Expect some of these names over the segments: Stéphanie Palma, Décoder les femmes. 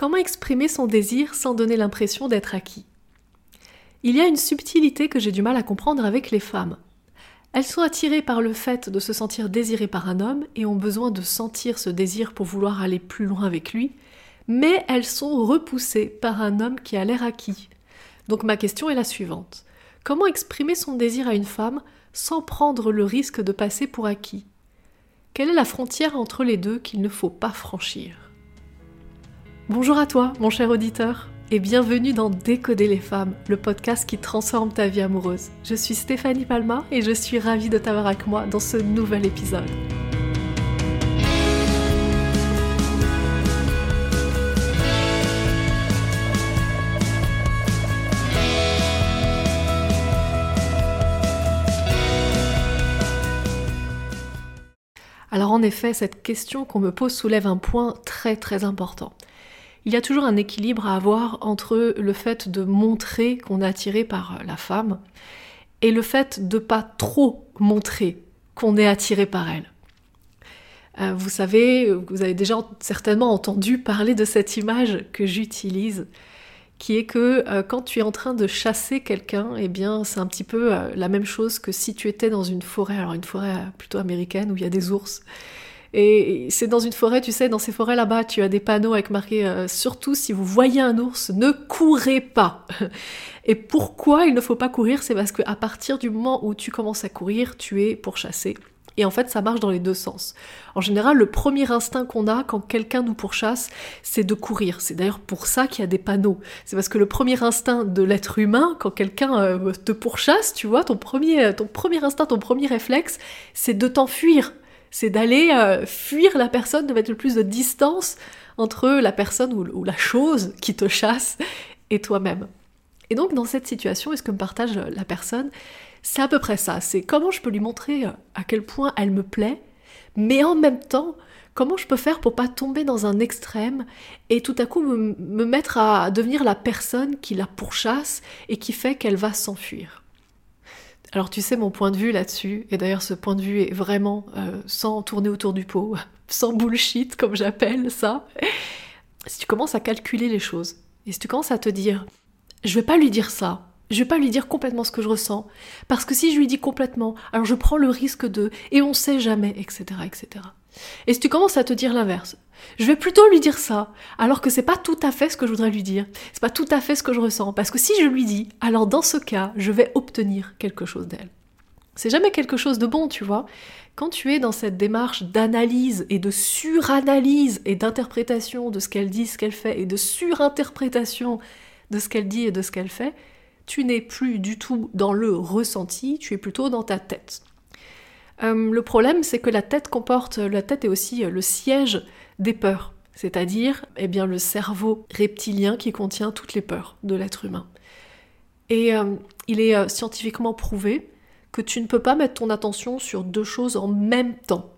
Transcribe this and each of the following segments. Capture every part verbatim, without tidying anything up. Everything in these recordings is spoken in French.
Comment exprimer son désir sans donner l'impression d'être acquis ? Il y a une subtilité que j'ai du mal à comprendre avec les femmes. Elles sont attirées par le fait de se sentir désirées par un homme et ont besoin de sentir ce désir pour vouloir aller plus loin avec lui, mais elles sont repoussées par un homme qui a l'air acquis. Donc ma question est la suivante. Comment exprimer son désir à une femme sans prendre le risque de passer pour acquis ? Quelle est la frontière entre les deux qu'il ne faut pas franchir ? Bonjour à toi, mon cher auditeur, et bienvenue dans Décoder les femmes, le podcast qui transforme ta vie amoureuse. Je suis Stéphanie Palma et je suis ravie de t'avoir avec moi dans ce nouvel épisode. Alors en effet, cette question qu'on me pose soulève un point très très important. Il y a toujours un équilibre à avoir entre le fait de montrer qu'on est attiré par la femme et le fait de pas trop montrer qu'on est attiré par elle. Euh, vous savez, vous avez déjà certainement entendu parler de cette image que j'utilise, qui est que euh, quand tu es en train de chasser quelqu'un, eh bien c'est un petit peu euh, la même chose que si tu étais dans une forêt, alors une forêt euh, plutôt américaine où il y a des ours. Et c'est dans une forêt, tu sais, dans ces forêts là-bas, tu as des panneaux avec marqué euh, « Surtout si vous voyez un ours, ne courez pas !» Et pourquoi il ne faut pas courir ? C'est parce qu'à partir du moment où tu commences à courir, tu es pourchassé. Et en fait, ça marche dans les deux sens. En général, le premier instinct qu'on a quand quelqu'un nous pourchasse, c'est de courir. C'est d'ailleurs pour ça qu'il y a des panneaux. C'est parce que le premier instinct de l'être humain, quand quelqu'un te pourchasse, tu vois, ton premier, ton premier instinct, ton premier réflexe, c'est de t'enfuir. C'est d'aller euh, fuir la personne, de mettre le plus de distance entre la personne ou, ou la chose qui te chasse et toi-même. Et donc dans cette situation, est-ce que me partage la personne ? C'est à peu près ça, c'est comment je peux lui montrer à quel point elle me plaît, mais en même temps, comment je peux faire pour pas tomber dans un extrême et tout à coup me, me mettre à devenir la personne qui la pourchasse et qui fait qu'elle va s'enfuir. Alors tu sais mon point de vue là-dessus, et d'ailleurs ce point de vue est vraiment euh, sans tourner autour du pot, sans bullshit comme j'appelle ça. Si tu commences à calculer les choses, et si tu commences à te dire « je vais pas lui dire ça ». Je vais pas lui dire complètement ce que je ressens, parce que si je lui dis complètement, alors je prends le risque de, et on sait jamais, et cetera, et cetera. Et si tu commences à te dire l'inverse, je vais plutôt lui dire ça, alors que c'est pas tout à fait ce que je voudrais lui dire, c'est pas tout à fait ce que je ressens, parce que si je lui dis, alors dans ce cas, je vais obtenir quelque chose d'elle. C'est jamais quelque chose de bon, tu vois. Quand tu es dans cette démarche d'analyse et de suranalyse et d'interprétation de ce qu'elle dit, ce qu'elle fait, et de surinterprétation de ce qu'elle dit et de ce qu'elle fait, tu n'es plus du tout dans le ressenti, tu es plutôt dans ta tête. Euh, le problème, c'est que la tête comporte, la tête est aussi le siège des peurs, c'est-à-dire eh bien, le cerveau reptilien qui contient toutes les peurs de l'être humain. Et euh, il est euh, scientifiquement prouvé que tu ne peux pas mettre ton attention sur deux choses en même temps.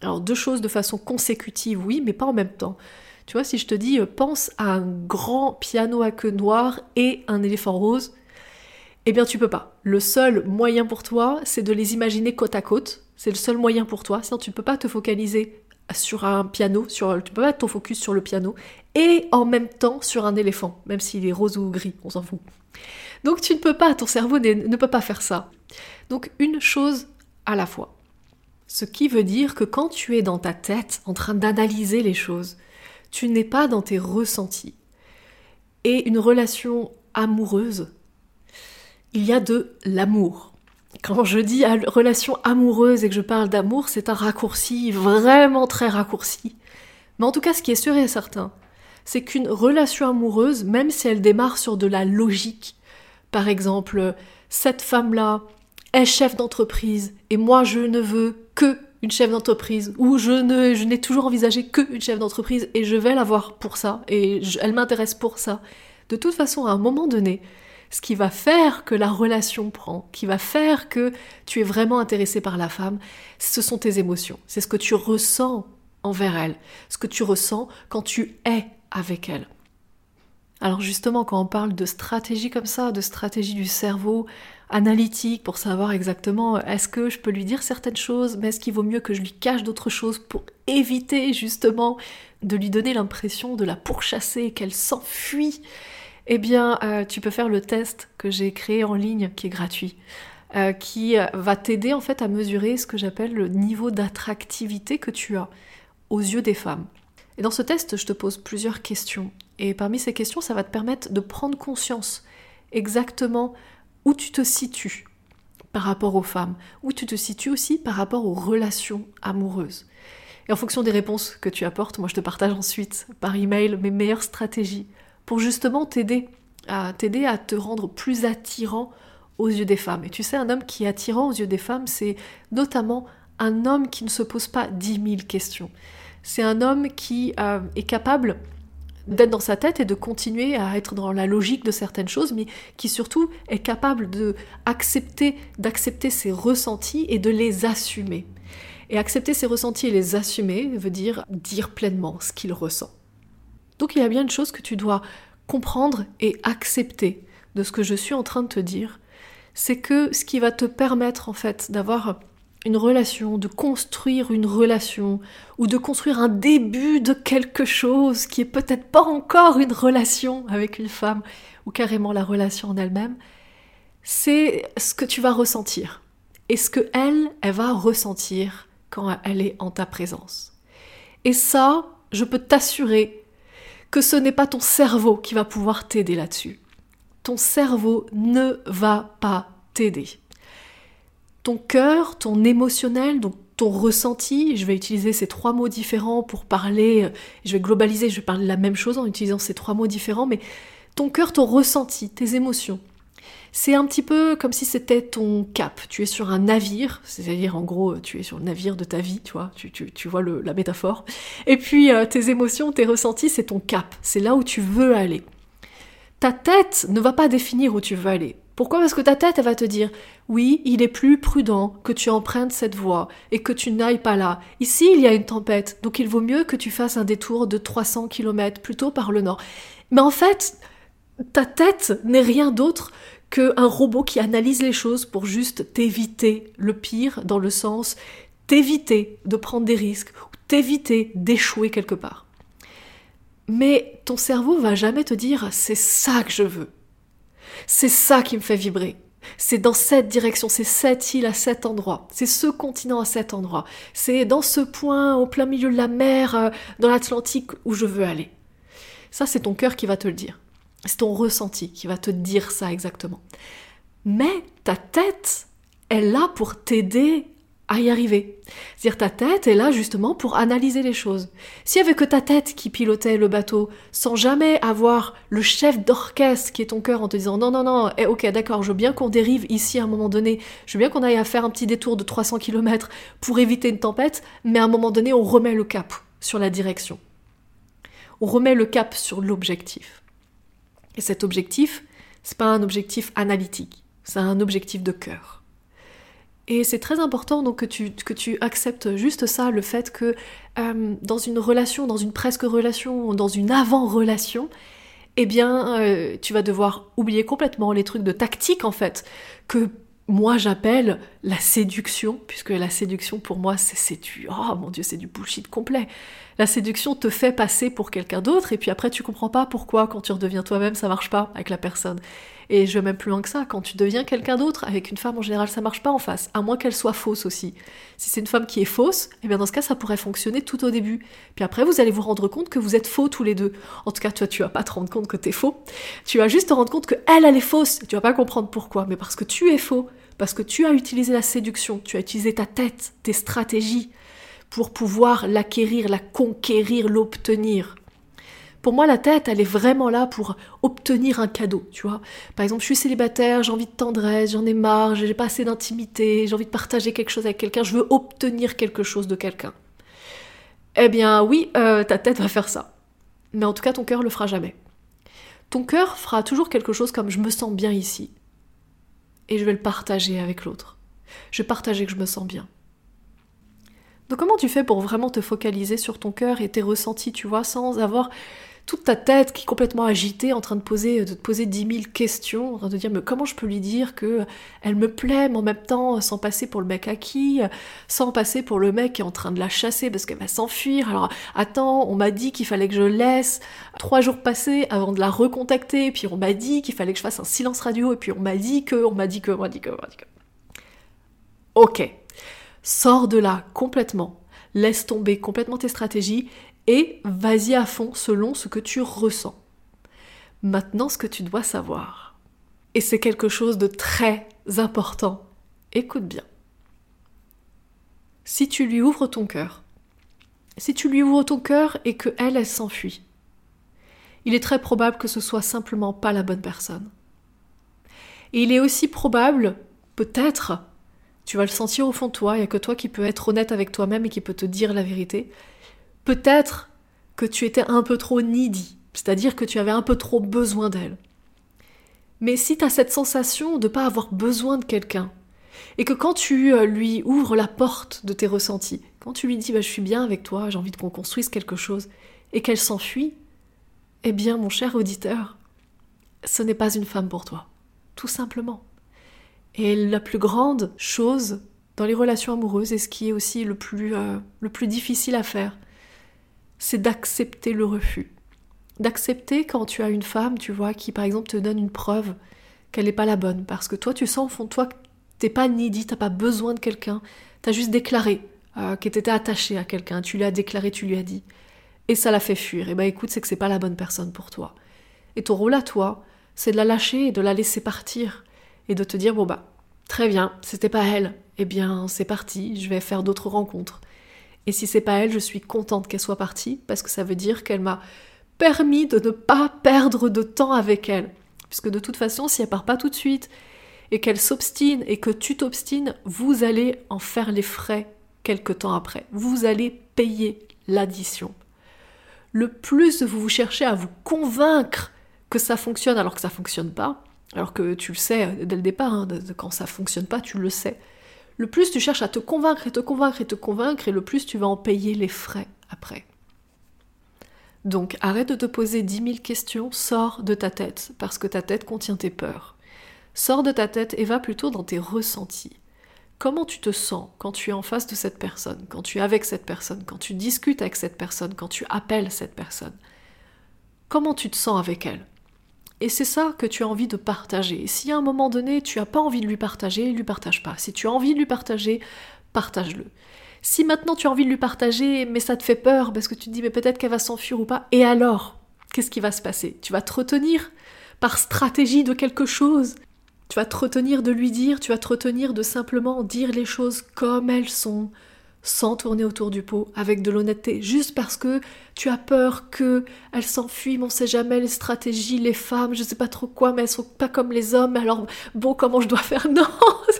Alors deux choses de façon consécutive, oui, mais pas en même temps. Tu vois, si je te dis euh, pense à un grand piano à queue noire et un éléphant rose, eh bien tu peux pas. Le seul moyen pour toi, c'est de les imaginer côte à côte. C'est le seul moyen pour toi. Sinon, tu peux pas te focaliser sur un piano, sur, tu peux pas mettre ton focus sur le piano et en même temps sur un éléphant, même s'il est rose ou gris, on s'en fout. Donc tu ne peux pas, ton cerveau ne peut pas faire ça. Donc une chose à la fois. Ce qui veut dire que quand tu es dans ta tête, en train d'analyser les choses, tu n'es pas dans tes ressentis. Et une relation amoureuse, il y a de l'amour. Quand je dis relation amoureuse et que je parle d'amour, c'est un raccourci, vraiment très raccourci. Mais en tout cas, ce qui est sûr et certain, c'est qu'une relation amoureuse, même si elle démarre sur de la logique, par exemple, cette femme-là est chef d'entreprise et moi je ne veux que une chef d'entreprise, ou je, ne, je n'ai toujours envisagé qu'une chef d'entreprise et je vais l'avoir pour ça, et je, elle m'intéresse pour ça. De toute façon, à un moment donné, ce qui va faire que la relation prend, qui va faire que tu es vraiment intéressé par la femme, ce sont tes émotions. C'est ce que tu ressens envers elle, ce que tu ressens quand tu es avec elle. Alors justement, quand on parle de stratégie comme ça, de stratégie du cerveau analytique pour savoir exactement est-ce que je peux lui dire certaines choses, mais est-ce qu'il vaut mieux que je lui cache d'autres choses pour éviter justement de lui donner l'impression de la pourchasser, qu'elle s'enfuit, eh bien euh, tu peux faire le test que j'ai créé en ligne, qui est gratuit, euh, qui va t'aider en fait à mesurer ce que j'appelle le niveau d'attractivité que tu as aux yeux des femmes. Et dans ce test, je te pose plusieurs questions. Et parmi ces questions, ça va te permettre de prendre conscience exactement où tu te situes par rapport aux femmes, où tu te situes aussi par rapport aux relations amoureuses. Et en fonction des réponses que tu apportes, moi je te partage ensuite par email mes meilleures stratégies pour justement t'aider à, t'aider à te rendre plus attirant aux yeux des femmes. Et tu sais, un homme qui est attirant aux yeux des femmes, c'est notamment un homme qui ne se pose pas dix mille questions. C'est un homme qui euh, est capable d'être dans sa tête et de continuer à être dans la logique de certaines choses, mais qui surtout est capable de accepter, d'accepter ses ressentis et de les assumer. Et accepter ses ressentis et les assumer veut dire dire pleinement ce qu'il ressent. Donc il y a bien une chose que tu dois comprendre et accepter de ce que je suis en train de te dire, c'est que ce qui va te permettre en fait d'avoir une relation, de construire une relation, ou de construire un début de quelque chose qui est peut-être pas encore une relation avec une femme, ou carrément la relation en elle-même, c'est ce que tu vas ressentir, et ce que elle, elle va ressentir quand elle est en ta présence. Et ça, je peux t'assurer que ce n'est pas ton cerveau qui va pouvoir t'aider là-dessus. Ton cerveau ne va pas t'aider. Ton cœur, ton émotionnel, donc ton ressenti, je vais utiliser ces trois mots différents pour parler, je vais globaliser, je vais parler de la même chose en utilisant ces trois mots différents, mais ton cœur, ton ressenti, tes émotions, c'est un petit peu comme si c'était ton cap, tu es sur un navire, c'est-à-dire en gros tu es sur le navire de ta vie, tu vois, tu, tu, tu vois le, la métaphore, et puis euh, tes émotions, tes ressentis, c'est ton cap, c'est là où tu veux aller. Ta tête ne va pas définir où tu veux aller. Pourquoi ? Parce que ta tête, elle va te dire « Oui, il est plus prudent que tu empruntes cette voie et que tu n'ailles pas là. Ici, il y a une tempête, donc il vaut mieux que tu fasses un détour de trois cents kilomètres plutôt par le nord. » Mais en fait, ta tête n'est rien d'autre qu'un robot qui analyse les choses pour juste t'éviter le pire dans le sens t'éviter de prendre des risques ou t'éviter d'échouer quelque part. Mais ton cerveau va jamais te dire « C'est ça que je veux ». C'est ça qui me fait vibrer. C'est dans cette direction, c'est cette île à cet endroit, c'est ce continent à cet endroit, c'est dans ce point au plein milieu de la mer, dans l'Atlantique où je veux aller. Ça, c'est ton cœur qui va te le dire. C'est ton ressenti qui va te dire ça exactement. Mais ta tête est là pour t'aider à y arriver. C'est-à-dire ta tête est là justement pour analyser les choses. S'il n'y avait que ta tête qui pilotait le bateau, sans jamais avoir le chef d'orchestre qui est ton cœur en te disant « Non, non, non, eh, ok, d'accord, je veux bien qu'on dérive ici à un moment donné, je veux bien qu'on aille à faire un petit détour de trois cents kilomètres pour éviter une tempête, mais à un moment donné, on remet le cap sur la direction. On remet le cap sur l'objectif. Et cet objectif, c'est pas un objectif analytique, c'est un objectif de cœur. Et c'est très important donc, que tu, que tu acceptes juste ça, le fait que euh, dans une relation, dans une presque relation, dans une avant-relation, eh bien euh, tu vas devoir oublier complètement les trucs de tactique en fait, que moi j'appelle la séduction, puisque la séduction pour moi c'est, c'est du... Oh mon Dieu, c'est du bullshit complet. La séduction te fait passer pour quelqu'un d'autre et puis après tu comprends pas pourquoi quand tu redeviens toi-même ça marche pas avec la personne. Et je vais même plus loin que ça, quand tu deviens quelqu'un d'autre, avec une femme en général ça marche pas en face, à moins qu'elle soit fausse aussi. Si c'est une femme qui est fausse, eh bien dans ce cas ça pourrait fonctionner tout au début. Puis après vous allez vous rendre compte que vous êtes faux tous les deux. En tout cas toi tu vas pas te rendre compte que t'es faux, tu vas juste te rendre compte que elle, elle est fausse, et tu vas pas comprendre pourquoi, mais parce que tu es faux, parce que tu as utilisé la séduction, tu as utilisé ta tête, tes stratégies, pour pouvoir l'acquérir, la conquérir, l'obtenir. Pour moi, la tête, elle est vraiment là pour obtenir un cadeau, tu vois. Par exemple, je suis célibataire, j'ai envie de tendresse, j'en ai marre, j'ai pas assez d'intimité, j'ai envie de partager quelque chose avec quelqu'un, je veux obtenir quelque chose de quelqu'un. Eh bien, oui, euh, ta tête va faire ça. Mais en tout cas, ton cœur le fera jamais. Ton cœur fera toujours quelque chose comme « je me sens bien ici » et je vais le partager avec l'autre. Je vais partager que je me sens bien. Donc comment tu fais pour vraiment te focaliser sur ton cœur et tes ressentis, tu vois, sans avoir toute ta tête qui est complètement agitée, en train de, poser, de te poser dix mille questions, en train de dire mais comment je peux lui dire qu'elle me plaît, mais en même temps sans passer pour le mec acquis, sans passer pour le mec qui est en train de la chasser parce qu'elle va s'enfuir, alors attends, on m'a dit qu'il fallait que je laisse trois jours passer avant de la recontacter, puis on m'a dit qu'il fallait que je fasse un silence radio, et puis on m'a dit que, on m'a dit que, on m'a dit que, on m'a dit que... Ok, sors de là complètement, laisse tomber complètement tes stratégies, et vas-y à fond selon ce que tu ressens. Maintenant, ce que tu dois savoir, et c'est quelque chose de très important, écoute bien. Si tu lui ouvres ton cœur, si tu lui ouvres ton cœur et que elle, elle s'enfuit, il est très probable que ce soit simplement pas la bonne personne. Et il est aussi probable, peut-être, tu vas le sentir au fond de toi, il n'y a que toi qui peux être honnête avec toi-même et qui peut te dire la vérité, peut-être que tu étais un peu trop needy, c'est-à-dire que tu avais un peu trop besoin d'elle. Mais si tu as cette sensation de ne pas avoir besoin de quelqu'un, et que quand tu lui ouvres la porte de tes ressentis, quand tu lui dis bah, « je suis bien avec toi, j'ai envie qu'on construise quelque chose », et qu'elle s'enfuit, eh bien mon cher auditeur, ce n'est pas une femme pour toi, tout simplement. Et la plus grande chose dans les relations amoureuses, et ce qui est aussi le plus, euh, le plus difficile à faire, c'est d'accepter le refus. D'accepter quand tu as une femme, tu vois, qui par exemple te donne une preuve qu'elle n'est pas la bonne, parce que toi tu sens au fond de toi que t'es pas needy, t'as pas besoin de quelqu'un, t'as juste déclaré euh, que t'étais attaché à quelqu'un, tu lui as déclaré, tu lui as dit, et ça la fait fuir. Et ben écoute, c'est que c'est pas la bonne personne pour toi. Et ton rôle à toi, c'est de la lâcher et de la laisser partir, et de te dire bon bah, très bien, c'était pas elle, eh bien c'est parti, je vais faire d'autres rencontres. Et si c'est pas elle, je suis contente qu'elle soit partie, parce que ça veut dire qu'elle m'a permis de ne pas perdre de temps avec elle. Puisque de toute façon, si elle part pas tout de suite, et qu'elle s'obstine, et que tu t'obstines, vous allez en faire les frais quelque temps après. Vous allez payer l'addition. Le plus vous cherchez à vous convaincre que ça fonctionne alors que ça fonctionne pas, alors que tu le sais dès le départ, hein, quand ça fonctionne pas, tu le sais. Le plus tu cherches à te convaincre et te convaincre et te convaincre, et le plus tu vas en payer les frais après. Donc arrête de te poser dix mille questions, sors de ta tête, parce que ta tête contient tes peurs. Sors de ta tête et va plutôt dans tes ressentis. Comment tu te sens quand tu es en face de cette personne, quand tu es avec cette personne, quand tu discutes avec cette personne, quand tu appelles cette personne? Comment tu te sens avec elle? Et c'est ça que tu as envie de partager. Et si à un moment donné, tu n'as pas envie de lui partager, lui partage pas. Si tu as envie de lui partager, partage-le. Si maintenant tu as envie de lui partager, mais ça te fait peur, parce que tu te dis mais peut-être qu'elle va s'enfuir ou pas, et alors, qu'est-ce qui va se passer? Tu vas te retenir par stratégie de quelque chose. Tu vas te retenir de lui dire, tu vas te retenir de simplement dire les choses comme elles sont, sans tourner autour du pot, avec de l'honnêteté, juste parce que tu as peur qu'elle s'enfuit, mais on sait jamais, les stratégies, les femmes, je sais pas trop quoi, mais elles sont pas comme les hommes, alors bon, comment je dois faire? Non,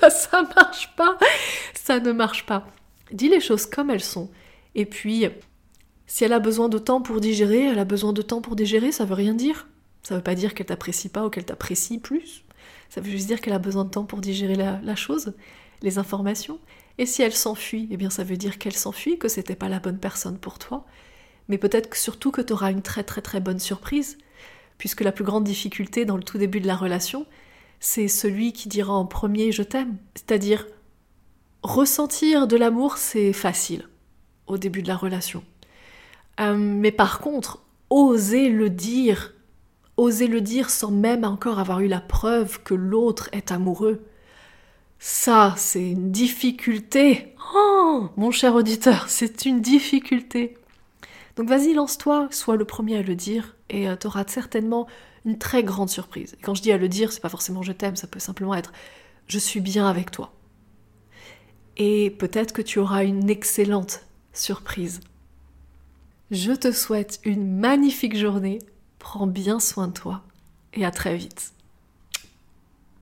ça, ça marche pas, ça ne marche pas. Dis les choses comme elles sont, et puis, si elle a besoin de temps pour digérer, elle a besoin de temps pour digérer, ça veut rien dire, ça veut pas dire qu'elle t'apprécie pas ou qu'elle t'apprécie plus, ça veut juste dire qu'elle a besoin de temps pour digérer la, la chose, les informations. Et si elle s'enfuit, eh bien ça veut dire qu'elle s'enfuit, que c'était pas la bonne personne pour toi, mais peut-être que surtout que tu auras une très très très bonne surprise, puisque la plus grande difficulté dans le tout début de la relation, c'est celui qui dira en premier « je t'aime ». C'est-à-dire, ressentir de l'amour, c'est facile, au début de la relation. Euh, mais par contre, oser le dire, oser le dire sans même encore avoir eu la preuve que l'autre est amoureux, ça, c'est une difficulté. Oh, mon cher auditeur, c'est une difficulté. Donc vas-y, lance-toi, sois le premier à le dire, et tu auras certainement une très grande surprise. Et quand je dis à le dire, c'est pas forcément je t'aime, ça peut simplement être je suis bien avec toi. Et peut-être que tu auras une excellente surprise. Je te souhaite une magnifique journée, prends bien soin de toi, et à très vite.